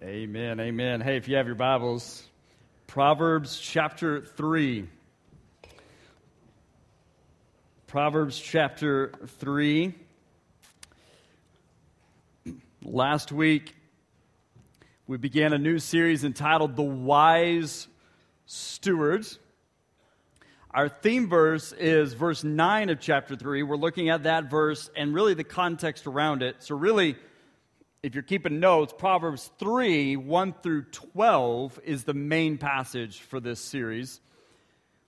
Amen, amen. Hey, if you have your Bibles, Proverbs chapter 3. Proverbs chapter 3. Last week, we began a new series entitled The Wise Steward. Our theme verse is verse 9 of chapter 3. We're looking at that verse and really the context around it. So really, if you're keeping notes, Proverbs 3, 1 through 12 is the main passage for this series.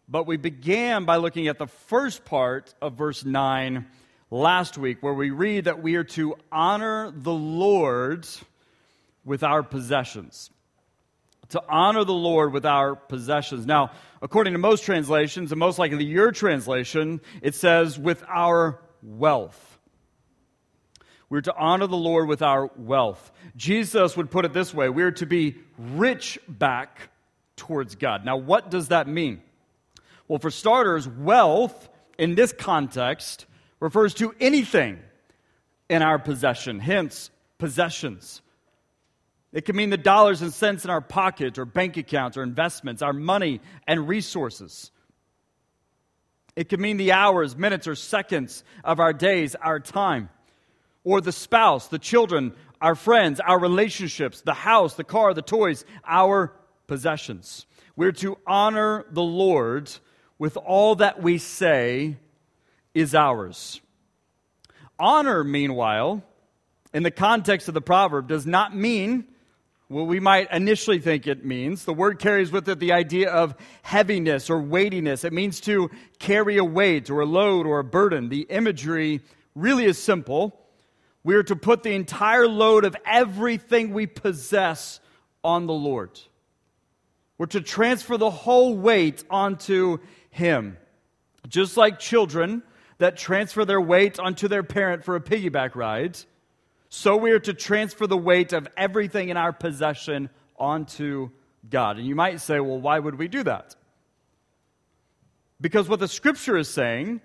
But we began by looking at the first part of verse 9 last week, where we read that we are to honor the Lord with our possessions. To honor the Lord with our possessions. Now, according to most translations, and most likely your translation, it says, with our wealth. We're to honor the Lord with our wealth. Jesus would put it this way, we're to be rich back towards God. Now, what does that mean? Well, for starters, wealth in this context refers to anything in our possession, hence possessions. It can mean the dollars and cents in our pocket or bank accounts or investments, our money and resources. It can mean the hours, minutes, or seconds of our days, our time. Or the spouse, the children, our friends, our relationships, the house, the car, the toys, our possessions. We're to honor the Lord with all that we say is ours. Honor, meanwhile, in the context of the proverb, does not mean what we might initially think it means. The word carries with it the idea of heaviness or weightiness. It means to carry a weight or a load or a burden. The imagery really is simple. We are to put the entire load of everything we possess on the Lord. We're to transfer the whole weight onto Him. Just like children that transfer their weight onto their parent for a piggyback ride, so we are to transfer the weight of everything in our possession onto God. And you might say, well, why would we do that? Because what the Scripture is saying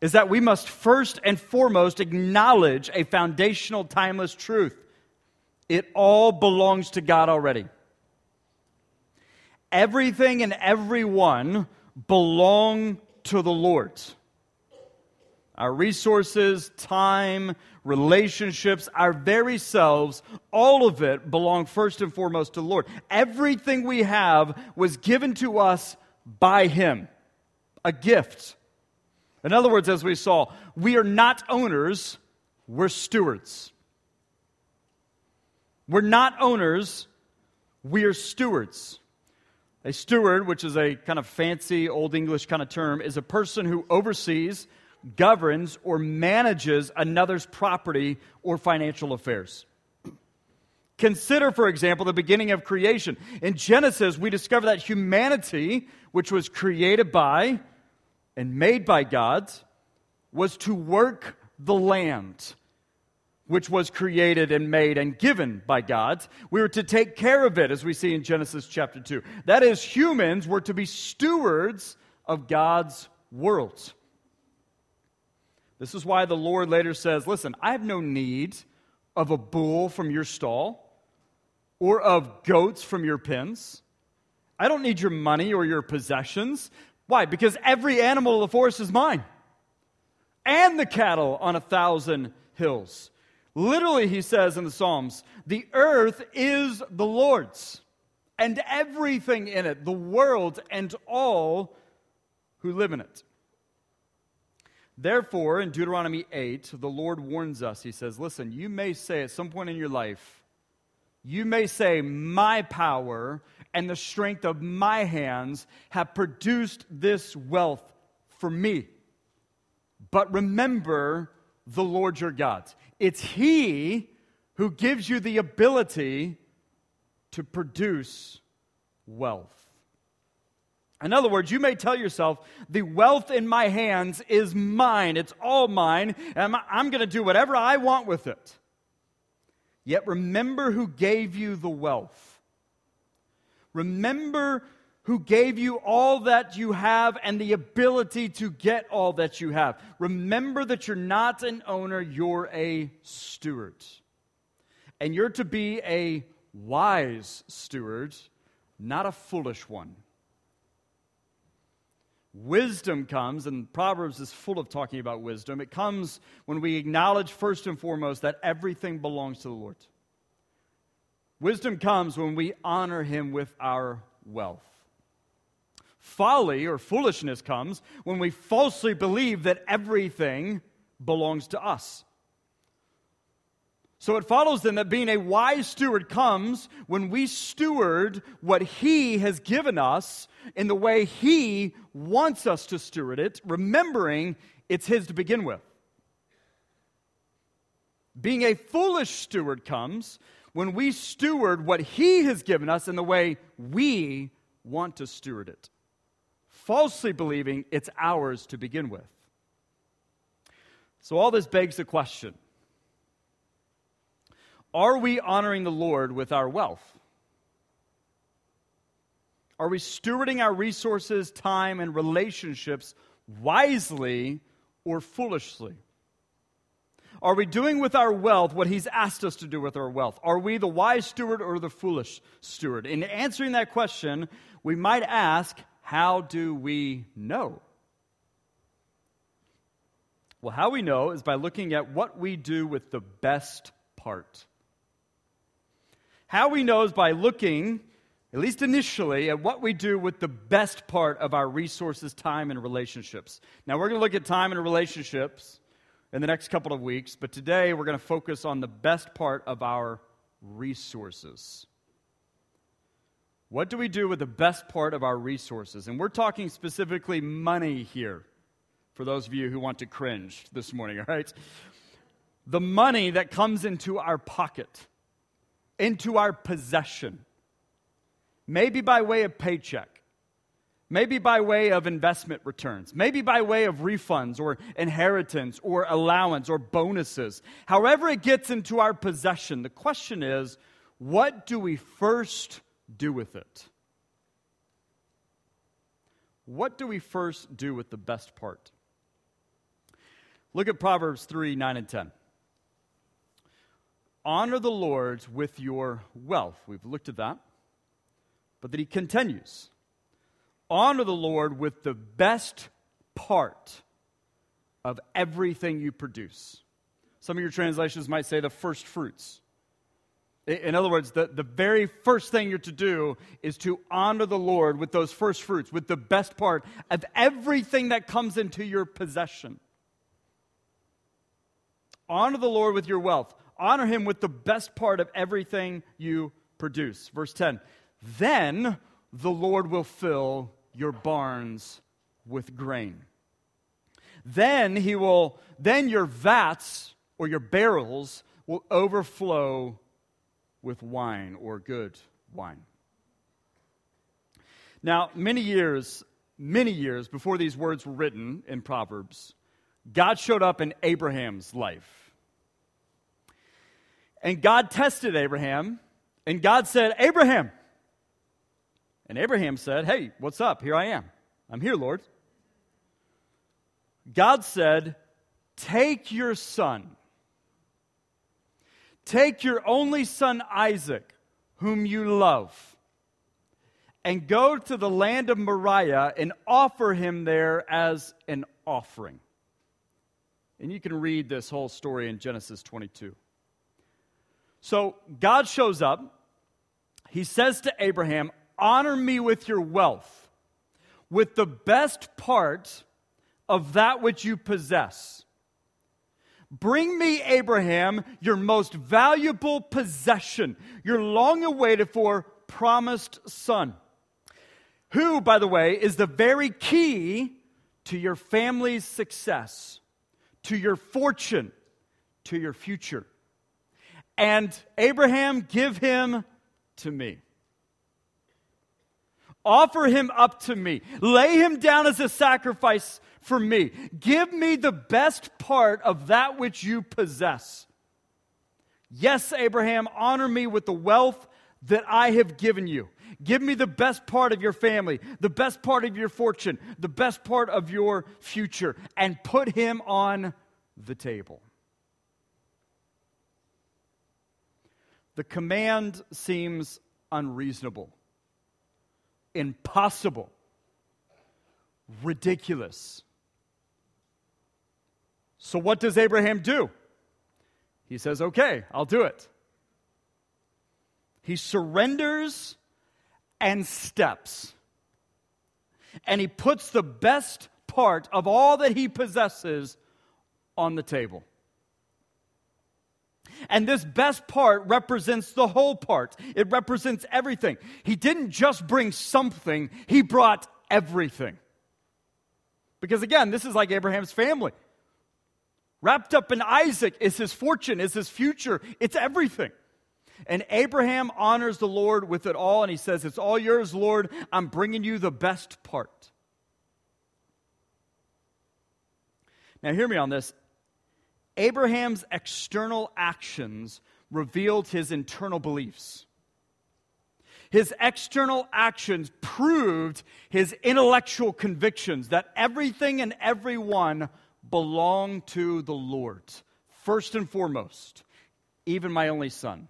is that we must first and foremost acknowledge a foundational, timeless truth. It all belongs to God already. Everything and everyone belong to the Lord. Our resources, time, relationships, our very selves, all of it belong first and foremost to the Lord. Everything we have was given to us by Him, a gift. In other words, as we saw, we are not owners, we're stewards. We're not owners, we are stewards. A steward, which is a kind of fancy Old English kind of term, is a person who oversees, governs, or manages another's property or financial affairs. Consider, for example, the beginning of creation. In Genesis, we discover that humanity, which was created by and made by God, was to work the land, which was created and made and given by God. We were to take care of it, as we see in Genesis chapter 2. That is, humans were to be stewards of God's world. This is why the Lord later says, listen, I have no need of a bull from your stall or of goats from your pens. I don't need your money or your possessions. Why? Because every animal of the forest is mine, and the cattle on 1,000 hills. Literally, he says in the Psalms, the earth is the Lord's, and everything in it, the world and all who live in it. Therefore, in Deuteronomy 8, the Lord warns us. He says, listen, you may say at some point in your life, you may say, my power and the strength of my hands have produced this wealth for me. But remember the Lord your God. It's He who gives you the ability to produce wealth. In other words, you may tell yourself, the wealth in my hands is mine. It's all mine, and I'm going to do whatever I want with it. Yet remember who gave you the wealth. Remember who gave you all that you have and the ability to get all that you have. Remember that you're not an owner, you're a steward. And you're to be a wise steward, not a foolish one. Wisdom comes, and Proverbs is full of talking about wisdom. It comes when we acknowledge first and foremost that everything belongs to the Lord. Wisdom comes when we honor Him with our wealth. Folly or foolishness comes when we falsely believe that everything belongs to us. So it follows then that being a wise steward comes when we steward what He has given us in the way He wants us to steward it, remembering it's His to begin with. Being a foolish steward comes when we steward what He has given us in the way we want to steward it, falsely believing it's ours to begin with. So all this begs the question, are we honoring the Lord with our wealth? Are we stewarding our resources, time, and relationships wisely or foolishly? Are we doing with our wealth what He's asked us to do with our wealth? Are we the wise steward or the foolish steward? In answering that question, we might ask, how do we know? Well, how we know is by looking at what we do with the best part. How we know is by looking, at least initially, at what we do with the best part of our resources, time, and relationships. Now, we're going to look at time and relationships in the next couple of weeks, but today we're going to focus on the best part of our resources. What do we do with the best part of our resources? And we're talking specifically money here, for those of you who want to cringe this morning, all right? The money that comes into our pocket, into our possession, maybe by way of paycheck, maybe by way of investment returns, maybe by way of refunds or inheritance or allowance or bonuses. However it gets into our possession, the question is, what do we first do with it? What do we first do with the best part? Look at Proverbs 3, 9, and 10. Honor the Lord with your wealth. We've looked at that. But then he continues. Honor the Lord with the best part of everything you produce. Some of your translations might say the first fruits. In other words, the very first thing you're to do is to honor the Lord with those first fruits, with the best part of everything that comes into your possession. Honor the Lord with your wealth. Honor Him with the best part of everything you produce. Verse 10, then the Lord will fill your barns with grain. Then your vats or your barrels will overflow with wine or good wine. Now, many years before these words were written in Proverbs, God showed up in Abraham's life. And God tested Abraham, and God said, Abraham. And Abraham said, hey, what's up? Here I am. I'm here, Lord. God said, take your son. Take your only son, Isaac, whom you love, and go to the land of Moriah and offer him there as an offering. And you can read this whole story in Genesis 22. So God shows up. He says to Abraham, honor me with your wealth, with the best part of that which you possess. Bring me, Abraham, your most valuable possession, your long-awaited for promised son, who, by the way, is the very key to your family's success, to your fortune, to your future. And Abraham, give him to me. Offer him up to me. Lay him down as a sacrifice for me. Give me the best part of that which you possess. Yes, Abraham, honor me with the wealth that I have given you. Give me the best part of your family, the best part of your fortune, the best part of your future, and put him on the table. The command seems unreasonable, impossible, ridiculous. So what does Abraham do? He says, okay, I'll do it. He surrenders and steps. And he puts the best part of all that he possesses on the table. And this best part represents the whole part. It represents everything. He didn't just bring something, he brought everything. Because again, this is like Abraham's family. Wrapped up in Isaac is his fortune, is his future, it's everything. And Abraham honors the Lord with it all, and he says, it's all yours, Lord. I'm bringing you the best part. Now, hear me on this. Abraham's external actions revealed his internal beliefs. His external actions proved his intellectual convictions that everything and everyone belong to the Lord, first and foremost, even my only son.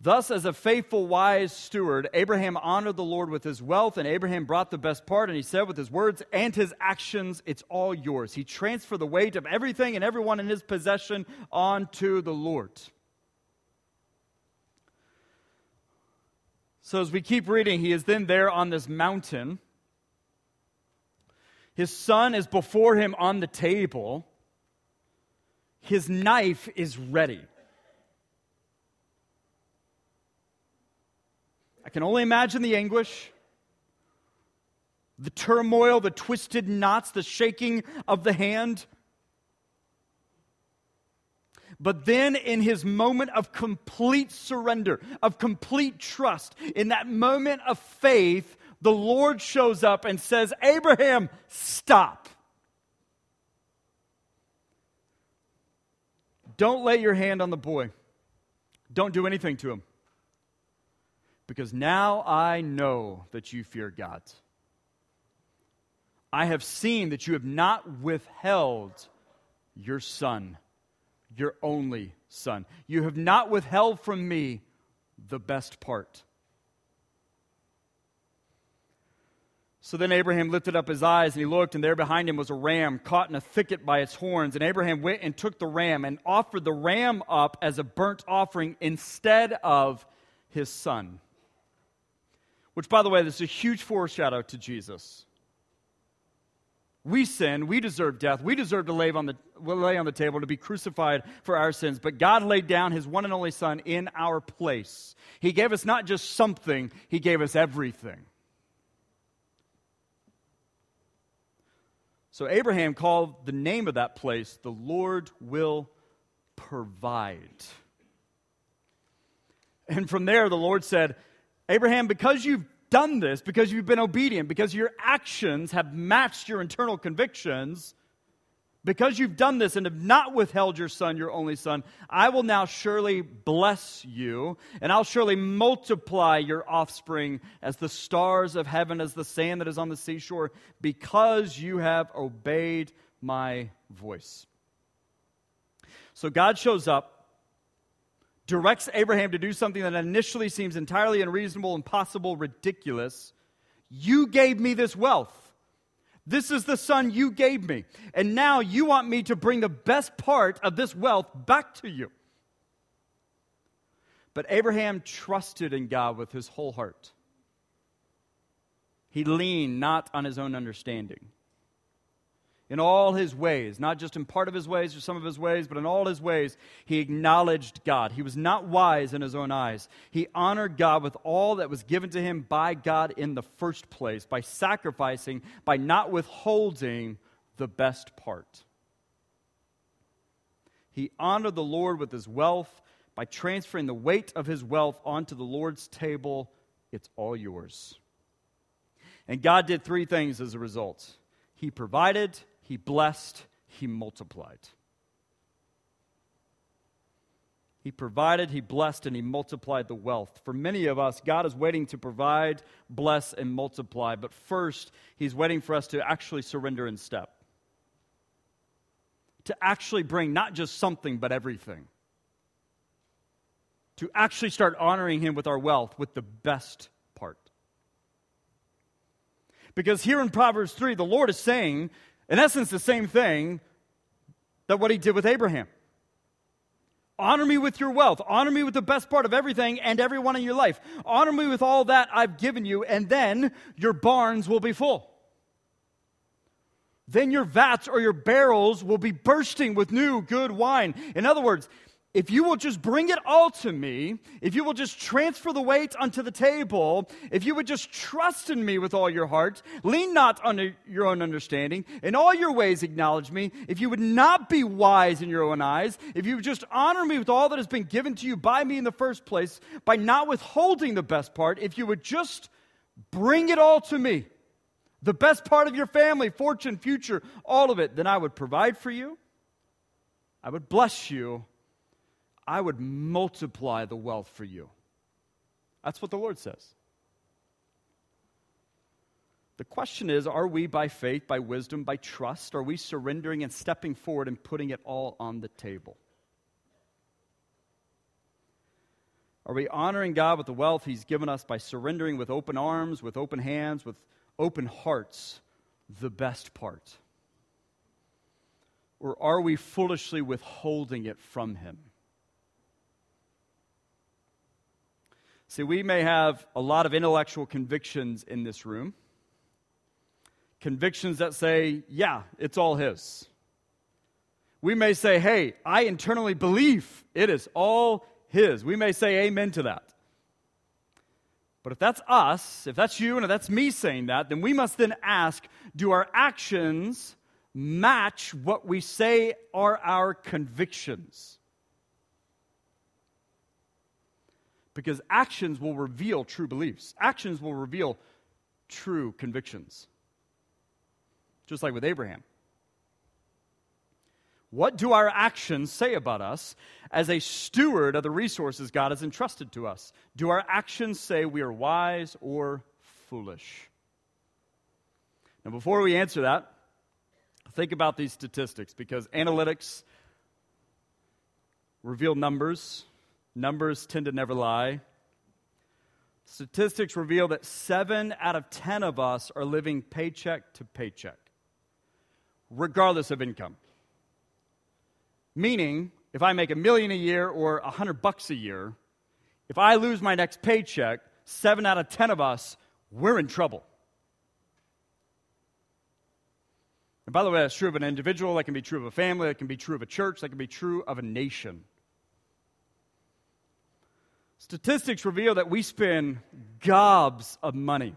Thus, as a faithful, wise steward, Abraham honored the Lord with his wealth, and Abraham brought the best part, and he said with his words and his actions, it's all yours. He transferred the weight of everything and everyone in his possession onto the Lord. So as we keep reading, he is then there on this mountain. His son is before him on the table. His knife is ready. I can only imagine the anguish, the turmoil, the twisted knots, the shaking of the hand. But then in his moment of complete surrender, of complete trust, in that moment of faith, the Lord shows up and says, Abraham, stop. Don't lay your hand on the boy. Don't do anything to him. Because now I know that you fear God. I have seen that you have not withheld your son, your only son. You have not withheld from me the best part. So then Abraham lifted up his eyes, and he looked, and there behind him was a ram caught in a thicket by its horns. And Abraham went and took the ram and offered the ram up as a burnt offering instead of his son. Which, by the way, this is a huge foreshadow to Jesus. We sin, we deserve death, we deserve to lay on the table, to be crucified for our sins, but God laid down his one and only Son in our place. He gave us not just something, he gave us everything. So Abraham called the name of that place, the Lord will provide. And from there, the Lord said, Abraham, because you've done this, because you've been obedient, because your actions have matched your internal convictions, because you've done this and have not withheld your son, your only son, I will now surely bless you, and I'll surely multiply your offspring as the stars of heaven, as the sand that is on the seashore, because you have obeyed my voice. So God shows up, directs Abraham to do something that initially seems entirely unreasonable, impossible, ridiculous. You gave me this wealth. This is the son you gave me. And now you want me to bring the best part of this wealth back to you. But Abraham trusted in God with his whole heart. He leaned not on his own understanding. In all his ways, not just in part of his ways or some of his ways, but in all his ways, he acknowledged God. He was not wise in his own eyes. He honored God with all that was given to him by God in the first place, by sacrificing, by not withholding the best part. He honored the Lord with his wealth by transferring the weight of his wealth onto the Lord's table. It's all yours. And God did three things as a result. He provided, he blessed, he multiplied. He provided, he blessed, and he multiplied the wealth. For many of us, God is waiting to provide, bless, and multiply. But first, he's waiting for us to actually surrender in step. to actually bring not just something, but everything. To actually start honoring Him with our wealth, with the best part. Because here in Proverbs 3, the Lord is saying, in essence, the same thing that what He did with Abraham. Honor me with your wealth. Honor me with the best part of everything and everyone in your life. Honor me with all that I've given you, and then your barns will be full. Then your vats or your barrels will be bursting with new good wine. In other words, if you will just bring it all to me, if you will just transfer the weight onto the table, if you would just trust in me with all your heart, lean not on your own understanding, in all your ways acknowledge me, if you would not be wise in your own eyes, if you would just honor me with all that has been given to you by me in the first place, by not withholding the best part, if you would just bring it all to me, the best part of your family, fortune, future, all of it, then I would provide for you, I would bless you, I would multiply the wealth for you. That's what the Lord says. The question is, are we by faith, by wisdom, by trust, are we surrendering and stepping forward and putting it all on the table? Are we honoring God with the wealth He's given us by surrendering with open arms, with open hands, with open hearts, the best part? Or are we foolishly withholding it from Him? See, we may have a lot of intellectual convictions in this room. Convictions that say, yeah, it's all His. We may say, hey, I internally believe it is all His. We may say amen to that. But if that's us, if that's you and if that's me saying that, then we must then ask, do our actions match what we say are our convictions? Because actions will reveal true beliefs. Actions will reveal true convictions. Just like with Abraham. What do our actions say about us as a steward of the resources God has entrusted to us? Do our actions say we are wise or foolish? Now, before we answer that, think about these statistics, because analytics reveal numbers. Numbers tend to never lie. Statistics reveal that 7 out of 10 of us are living paycheck to paycheck, regardless of income. Meaning, if I make $1 million a year or $100 a year, if I lose my next paycheck, 7 out of 10 of us, we're in trouble. And by the way, that's true of an individual, that can be true of a family, that can be true of a church, that can be true of a nation. Statistics reveal that we spend gobs of money,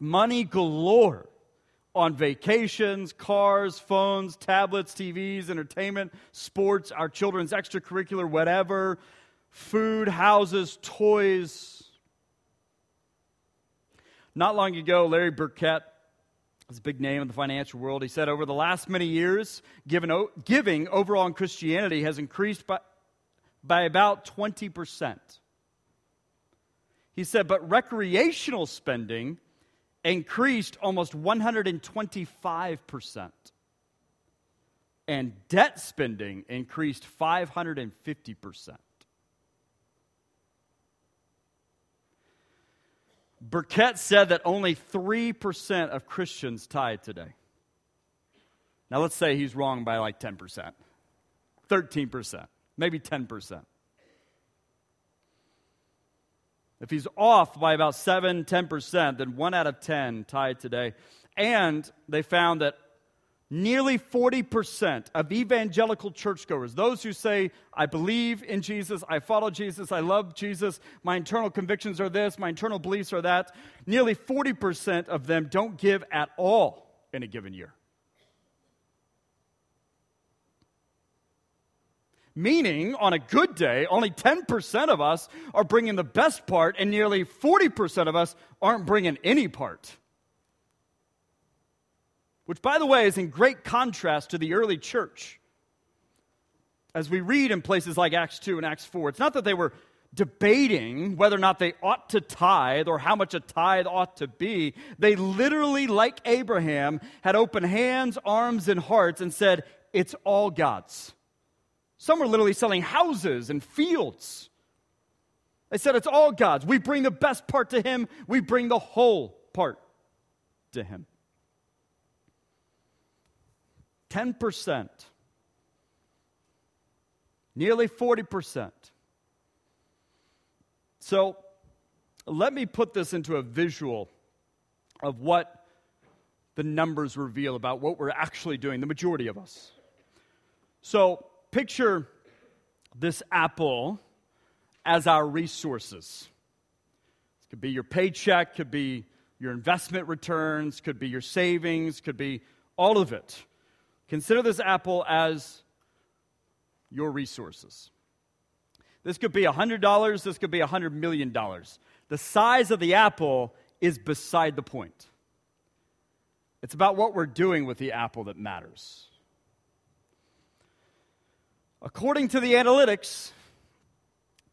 money galore, on vacations, cars, phones, tablets, TVs, entertainment, sports, our children's extracurricular, whatever, food, houses, toys. Not long ago, Larry Burkett, his big name in the financial world, he said, over the last many years, giving overall in Christianity has increased by about 20%. He said, but recreational spending increased almost 125%. And debt spending increased 550%. Burkett said that only 3% of Christians tithe today. Now let's say he's wrong by like 10%, 13%, maybe 10%. If he's off by about 7, 10%, then 1 out of 10 tied today. And they found that nearly 40% of evangelical churchgoers, those who say, I believe in Jesus, I follow Jesus, I love Jesus, my internal convictions are this, my internal beliefs are that, nearly 40% of them don't give at all in a given year. Meaning, on a good day, only 10% of us are bringing the best part, and nearly 40% of us aren't bringing any part. Which, by the way, is in great contrast to the early church. As we read in places like Acts 2 and Acts 4, it's not that they were debating whether or not they ought to tithe or how much a tithe ought to be. They literally, like Abraham, had open hands, arms, and hearts and said, it's all God's. Some are literally selling houses and fields. They said it's all God's. We bring the best part to him. We bring the whole part to him. 10%, nearly 40%. So let me put this into a visual of what the numbers reveal about what we're actually doing, the majority of us. So picture this apple as our resources. It could be your paycheck, could be your investment returns, could be your savings, could be all of it. Consider this apple as your resources. This could be $100. This could be $100 million. The size of the apple is beside the point. It's about what we're doing with the apple that matters. According to the analytics,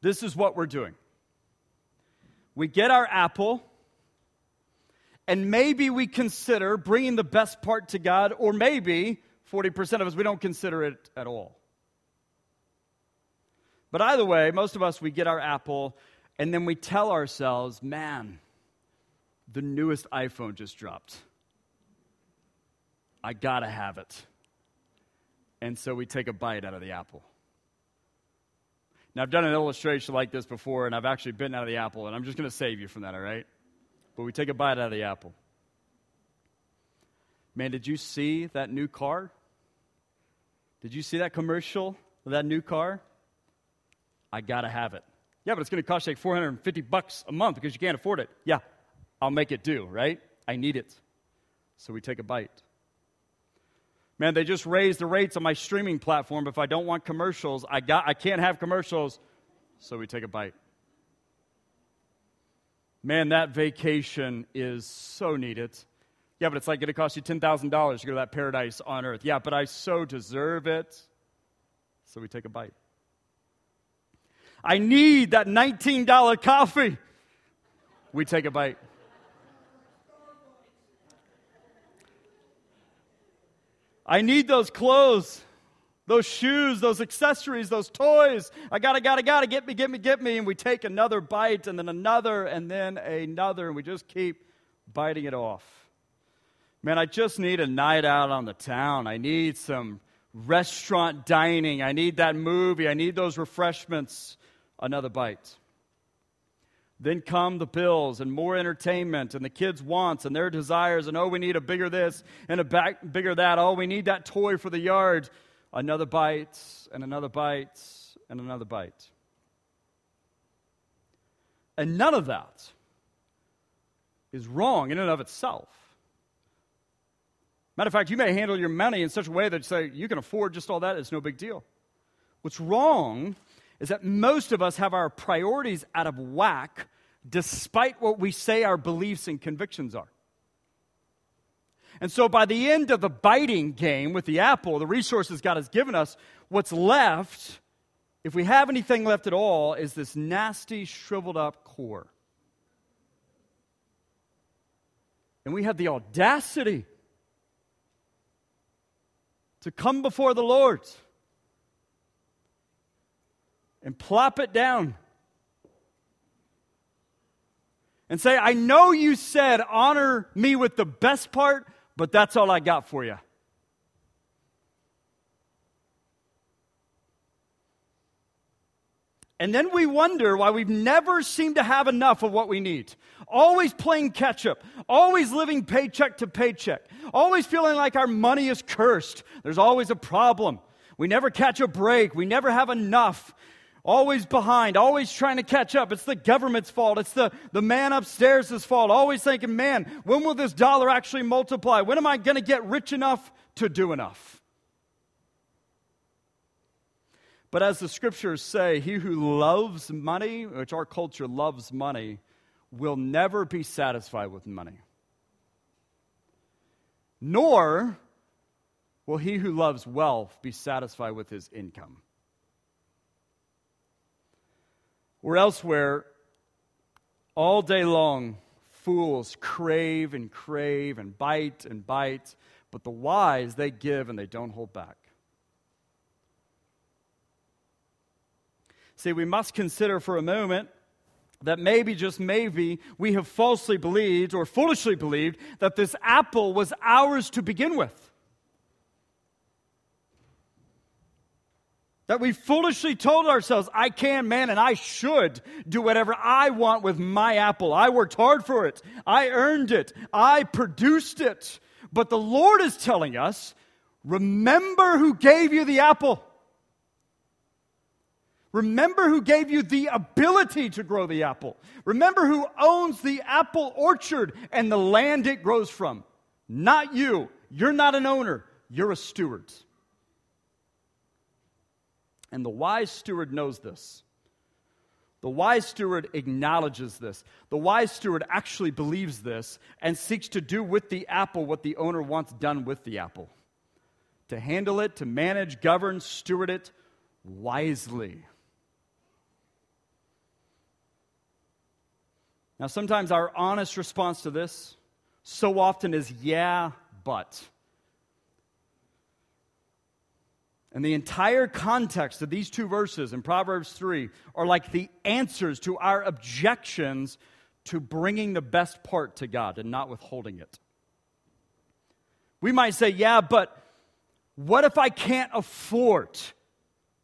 this is what we're doing. We get our apple, and maybe we consider bringing the best part to God, or maybe 40% of us, we don't consider it at all. But either way, most of us, we get our apple, and then we tell ourselves, man, the newest iPhone just dropped. I gotta have it. And so we take a bite out of the apple. Now, I've done an illustration like this before, and I've actually bitten out of the apple, and I'm just going to save you from that, all right? But we take a bite out of the apple. Man, did you see that new car? Did you see that commercial of that new car? I got to have it. Yeah, but it's going to cost you like $450 a month because you can't afford it. Yeah, I'll make it do, right? I need it. So we take a bite. Man, they just raised the rates on my streaming platform. If I don't want commercials, I can't have commercials, so we take a bite. Man, that vacation is so needed. Yeah, but it's like going to cost you $10,000 to go to that paradise on earth. Yeah, but I so deserve it, so we take a bite. I need that $19 coffee. We take a bite. I need those clothes, those shoes, those accessories, those toys. I gotta, get me. And we take another bite and then another and then another. And we just keep biting it off. Man, I just need a night out on the town. I need some restaurant dining. I need that movie. I need those refreshments. Another bite. Then come the bills and more entertainment and the kids' wants and their desires and, oh, we need a bigger this and a bigger that. Oh, we need that toy for the yard. Another bite and another bite and another bite. And none of that is wrong in and of itself. Matter of fact, you may handle your money in such a way that you say, you can afford just all that. It's no big deal. What's wrong is that most of us have our priorities out of whack despite what we say our beliefs and convictions are. And so by the end of the biting game with the apple, the resources God has given us, what's left, if we have anything left at all, is this nasty, shriveled up core. And we have the audacity to come before the Lord and plop it down and say, I know you said honor me with the best part, but that's all I got for you. And then we wonder why we've never seemed to have enough of what we need. Always playing catch up. Always living paycheck to paycheck. Always feeling like our money is cursed. There's always a problem. We never catch a break. We never have enough. Always behind, always trying to catch up. It's the government's fault. It's the man upstairs' fault. Always thinking, man, when will this dollar actually multiply? When am I going to get rich enough to do enough? But as the scriptures say, he who loves money, which our culture loves money, will never be satisfied with money. Nor will he who loves wealth be satisfied with his income. Or elsewhere, all day long, fools crave and crave and bite, but the wise, they give and they don't hold back. See, we must consider for a moment that maybe, just maybe, we have falsely believed or foolishly believed that this apple was ours to begin with. That we foolishly told ourselves, I can, man, and I should do whatever I want with my apple. I worked hard for it. I earned it. I produced it. But the Lord is telling us, remember who gave you the apple. Remember who gave you the ability to grow the apple. Remember who owns the apple orchard and the land it grows from. Not you. You're not an owner. You're a steward. And the wise steward knows this. The wise steward acknowledges this. The wise steward actually believes this and seeks to do with the apple what the owner wants done with the apple. To handle it, to manage, govern, steward it wisely. Now, sometimes our honest response to this so often is, yeah, but. And the entire context of these two verses in Proverbs 3 are like the answers to our objections to bringing the best part to God and not withholding it. We might say, yeah, but what if I can't afford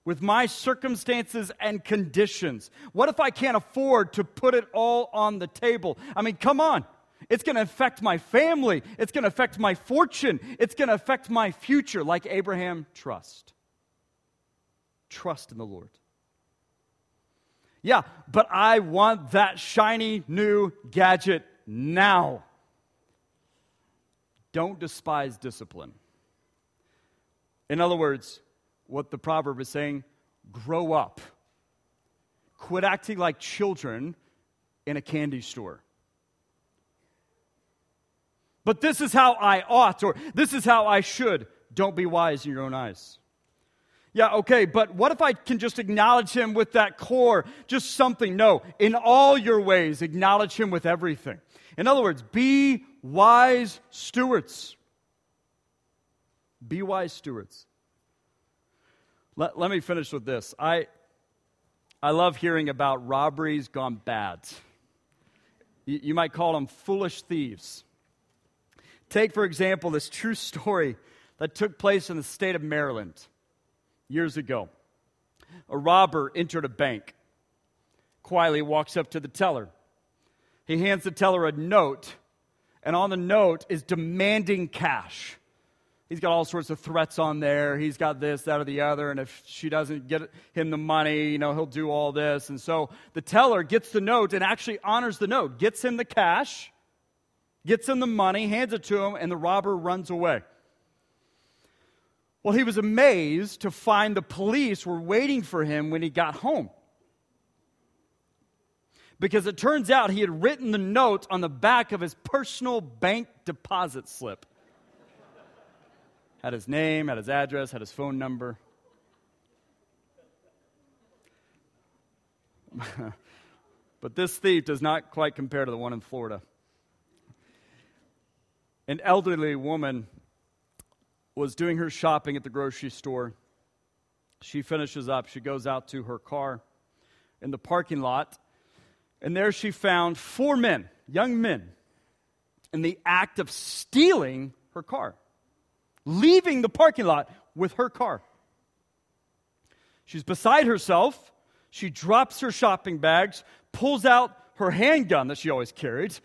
with my circumstances and conditions? What if I can't afford to put it all on the table? I mean, come on. It's going to affect my family. It's going to affect my fortune. It's going to affect my future. Like Abraham, trust. Trust in the Lord. Yeah, but I want that shiny new gadget now. Don't despise discipline. In other words, what the proverb is saying, grow up. Quit acting like children in a candy store. But this is how I ought, or this is how I should. Don't be wise in your own eyes. Yeah, okay, but what if I can just acknowledge him with that core, just something? No, in all your ways, acknowledge him with everything. In other words, be wise stewards. Be wise stewards. Let me finish with this. I love hearing about robberies gone bad. You might call them foolish thieves. Take, for example, this true story that took place in the state of Maryland years ago. A robber entered a bank. Quietly walks up to the teller. He hands the teller a note, and on the note is demanding cash. He's got all sorts of threats on there. He's got this, that, or the other, and if she doesn't get him the money, he'll do all this. And so the teller gets the note and actually honors the note, gets him the cash, gets him the money, hands it to him, and the robber runs away. Well, he was amazed to find the police were waiting for him when he got home. Because it turns out he had written the note on the back of his personal bank deposit slip. Had his name, had his address, had his phone number. But this thief does not quite compare to the one in Florida. An elderly woman was doing her shopping at the grocery store. She finishes up. She goes out to her car in the parking lot. And there she found four men, young men, in the act of stealing her car, leaving the parking lot with her car. She's beside herself. She drops her shopping bags, pulls out her handgun that she always carried,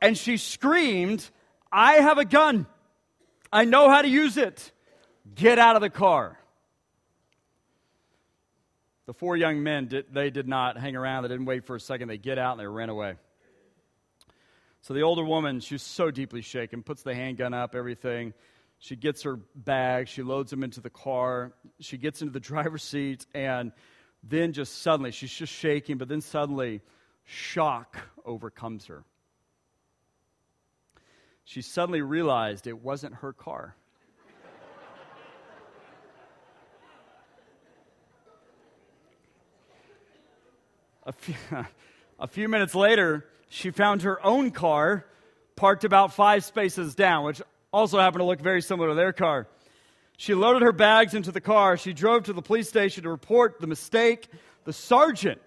and she screamed, "I have a gun. I know how to use it. Get out of the car." The four young men, they did not hang around. They didn't wait for a second. They get out and they ran away. So the older woman, she's so deeply shaken, puts the handgun up, everything. She gets her bag. She loads them into the car. She gets into the driver's seat. And then just suddenly, she's just shaking, but then suddenly shock overcomes her. She suddenly realized it wasn't her car. A few minutes later, she found her own car parked about 5 spaces down, which also happened to look very similar to their car. She loaded her bags into the car. She drove to the police station to report the mistake. the sergeant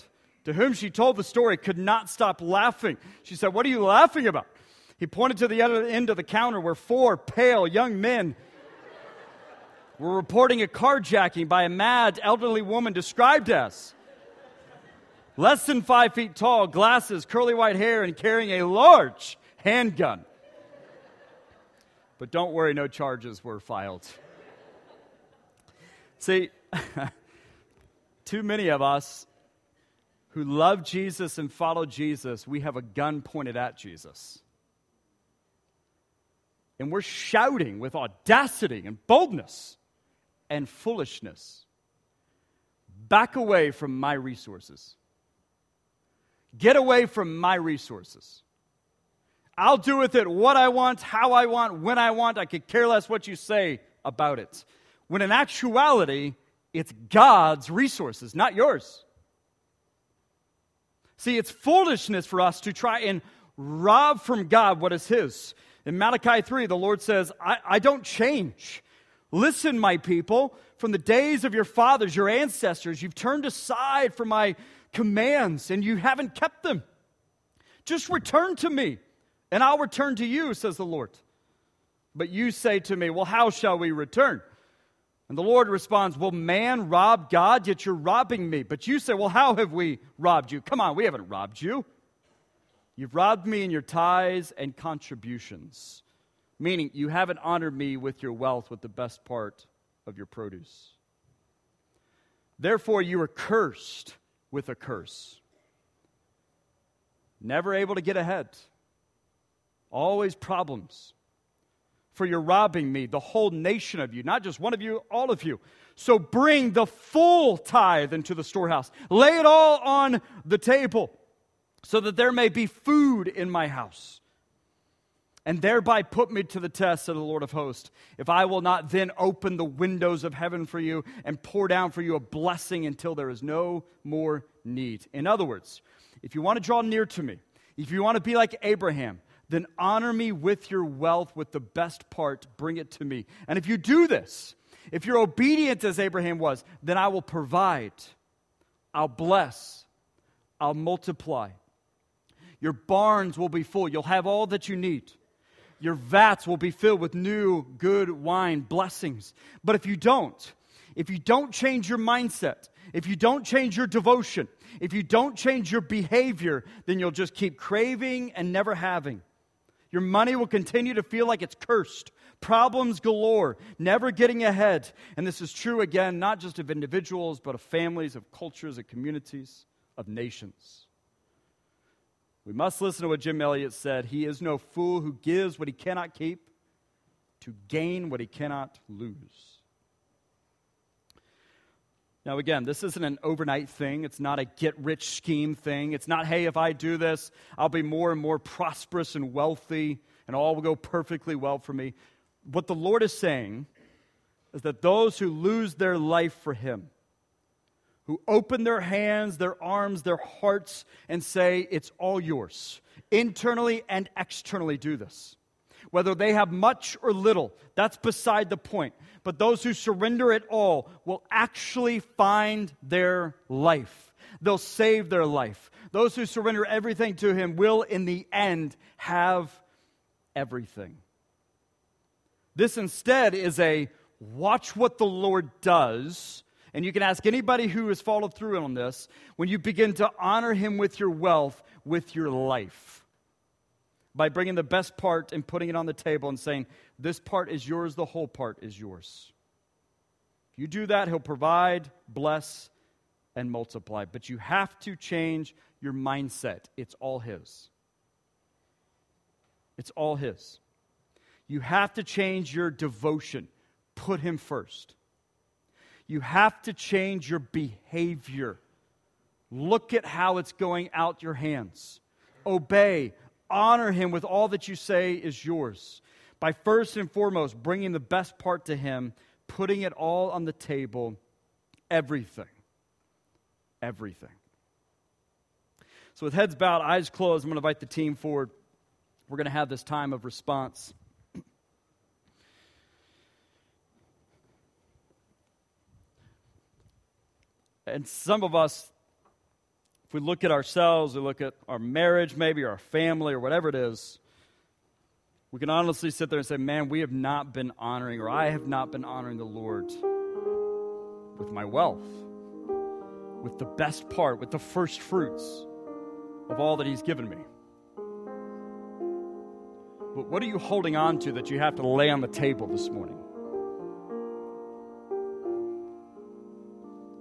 to whom she told the story could not stop laughing. She said, "What are you laughing about?" He pointed to the other end of the counter where four pale young men were reporting a carjacking by a mad elderly woman described as less than 5 feet tall, glasses, curly white hair, and carrying a large handgun. But don't worry, no charges were filed. See, too many of us who love Jesus and follow Jesus, we have a gun pointed at Jesus. And we're shouting with audacity and boldness and foolishness, "Back away from my resources. Get away from my resources. I'll do with it what I want, how I want, when I want. I could care less what you say about it." When in actuality, it's God's resources, not yours. See, it's foolishness for us to try and rob from God what is His. In Malachi 3, the Lord says, I don't change. Listen, my people, from the days of your fathers, your ancestors, you've turned aside from my commands and you haven't kept them. Just return to me, and I'll return to you, says the Lord. But you say to me, well, how shall we return? And the Lord responds, will man rob God? Yet you're robbing me. But you say, well, how have we robbed you? Come on, we haven't robbed you. You've robbed me in your tithes and contributions, meaning you haven't honored me with your wealth, with the best part of your produce. Therefore, you are cursed with a curse, never able to get ahead. Always problems. For you're robbing me, the whole nation of you, not just one of you, all of you. So bring the full tithe into the storehouse. Lay it all on the table so that there may be food in my house. And thereby put me to the test, said the Lord of hosts, if I will not then open the windows of heaven for you and pour down for you a blessing until there is no more need. In other words, if you want to draw near to me, if you want to be like Abraham, then honor me with your wealth, with the best part, bring it to me. And if you do this, if you're obedient as Abraham was, then I will provide, I'll bless, I'll multiply. Your barns will be full, you'll have all that you need. Your vats will be filled with new, good wine, blessings. But if you don't change your mindset, if you don't change your devotion, if you don't change your behavior, then you'll just keep craving and never having. Your money will continue to feel like it's cursed. Problems galore, never getting ahead. And this is true, again, not just of individuals, but of families, of cultures, of communities, of nations. We must listen to what Jim Elliott said. He is no fool who gives what he cannot keep to gain what he cannot lose. Now, again, this isn't an overnight thing. It's not a get-rich scheme thing. It's not, hey, if I do this, I'll be more and more prosperous and wealthy, and all will go perfectly well for me. What the Lord is saying is that those who lose their life for Him, who open their hands, their arms, their hearts, and say, it's all yours, internally and externally do this. Whether they have much or little, that's beside the point. But those who surrender it all will actually find their life. They'll save their life. Those who surrender everything to Him will, in the end, have everything. This instead is a watch what the Lord does. And you can ask anybody who has followed through on this. When you begin to honor Him with your wealth, with your life, by bringing the best part and putting it on the table and saying, this part is yours, the whole part is yours. If you do that, He'll provide, bless, and multiply. But you have to change your mindset. It's all His. It's all His. You have to change your devotion. Put Him first. You have to change your behavior. Look at how it's going out your hands. Obey. Honor Him with all that you say is yours. By first and foremost, bringing the best part to Him, putting it all on the table, everything. Everything. So with heads bowed, eyes closed, I'm going to invite the team forward. We're going to have this time of response. And some of us If we look at ourselves, we look at our marriage maybe, or our family, or whatever it is, we can honestly sit there and say, man, we have not been honoring, or I have not been honoring the Lord with my wealth, with the best part, with the first fruits of all that He's given me. But what are you holding on to that you have to lay on the table this morning?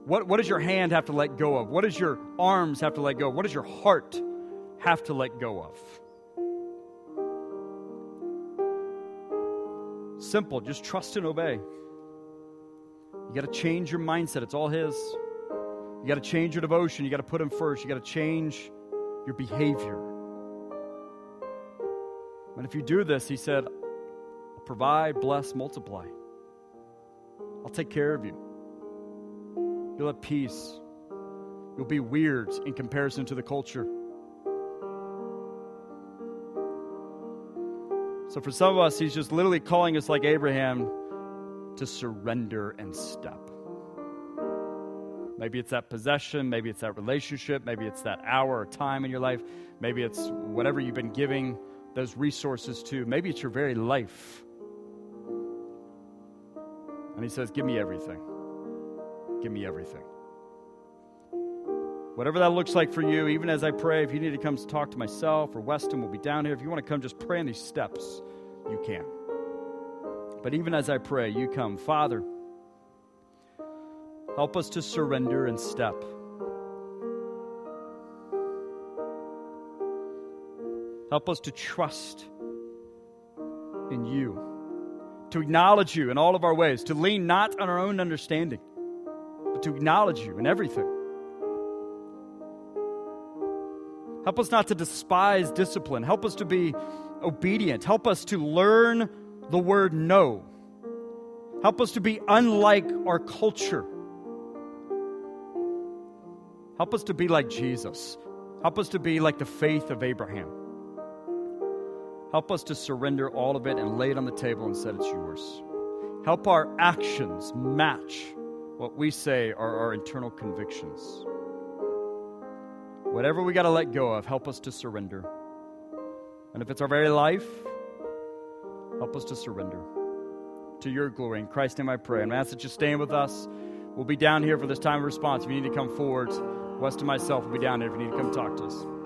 What does your hand have to let go of? What does your arms have to let go of? What does your heart have to let go of? Simple, just trust and obey. You got to change your mindset. It's all His. You got to change your devotion. You got to put Him first. You got to change your behavior. And if you do this, He said, I'll provide, bless, multiply. I'll take care of you. You'll have peace. You'll be weird in comparison to the culture. So for some of us, He's just literally calling us like Abraham to surrender and step. Maybe it's that possession. Maybe it's that relationship. Maybe it's that hour or time in your life. Maybe it's whatever you've been giving those resources to. Maybe it's your very life. And He says, give me everything. Give me everything. Whatever that looks like for you, even as I pray, if you need to come talk to myself or Weston, we'll be down here. If you want to come just pray in these steps, you can. But even as I pray, you come. Father, help us to surrender and step. Help us to trust in You, to acknowledge You in all of our ways, to lean not on our own understanding, but to acknowledge You in everything. Help us not to despise discipline. Help us to be obedient. Help us to learn the word no. Help us to be unlike our culture. Help us to be like Jesus. Help us to be like the faith of Abraham. Help us to surrender all of it and lay it on the table and say, it's Yours. Help our actions match what we say are our internal convictions. Whatever we got to let go of, help us to surrender. And if it's our very life, help us to surrender to Your glory. In Christ's name I pray. And I ask that you stand with us. We'll be down here for this time of response. If you need to come forward, West and myself will be down here if you need to come talk to us.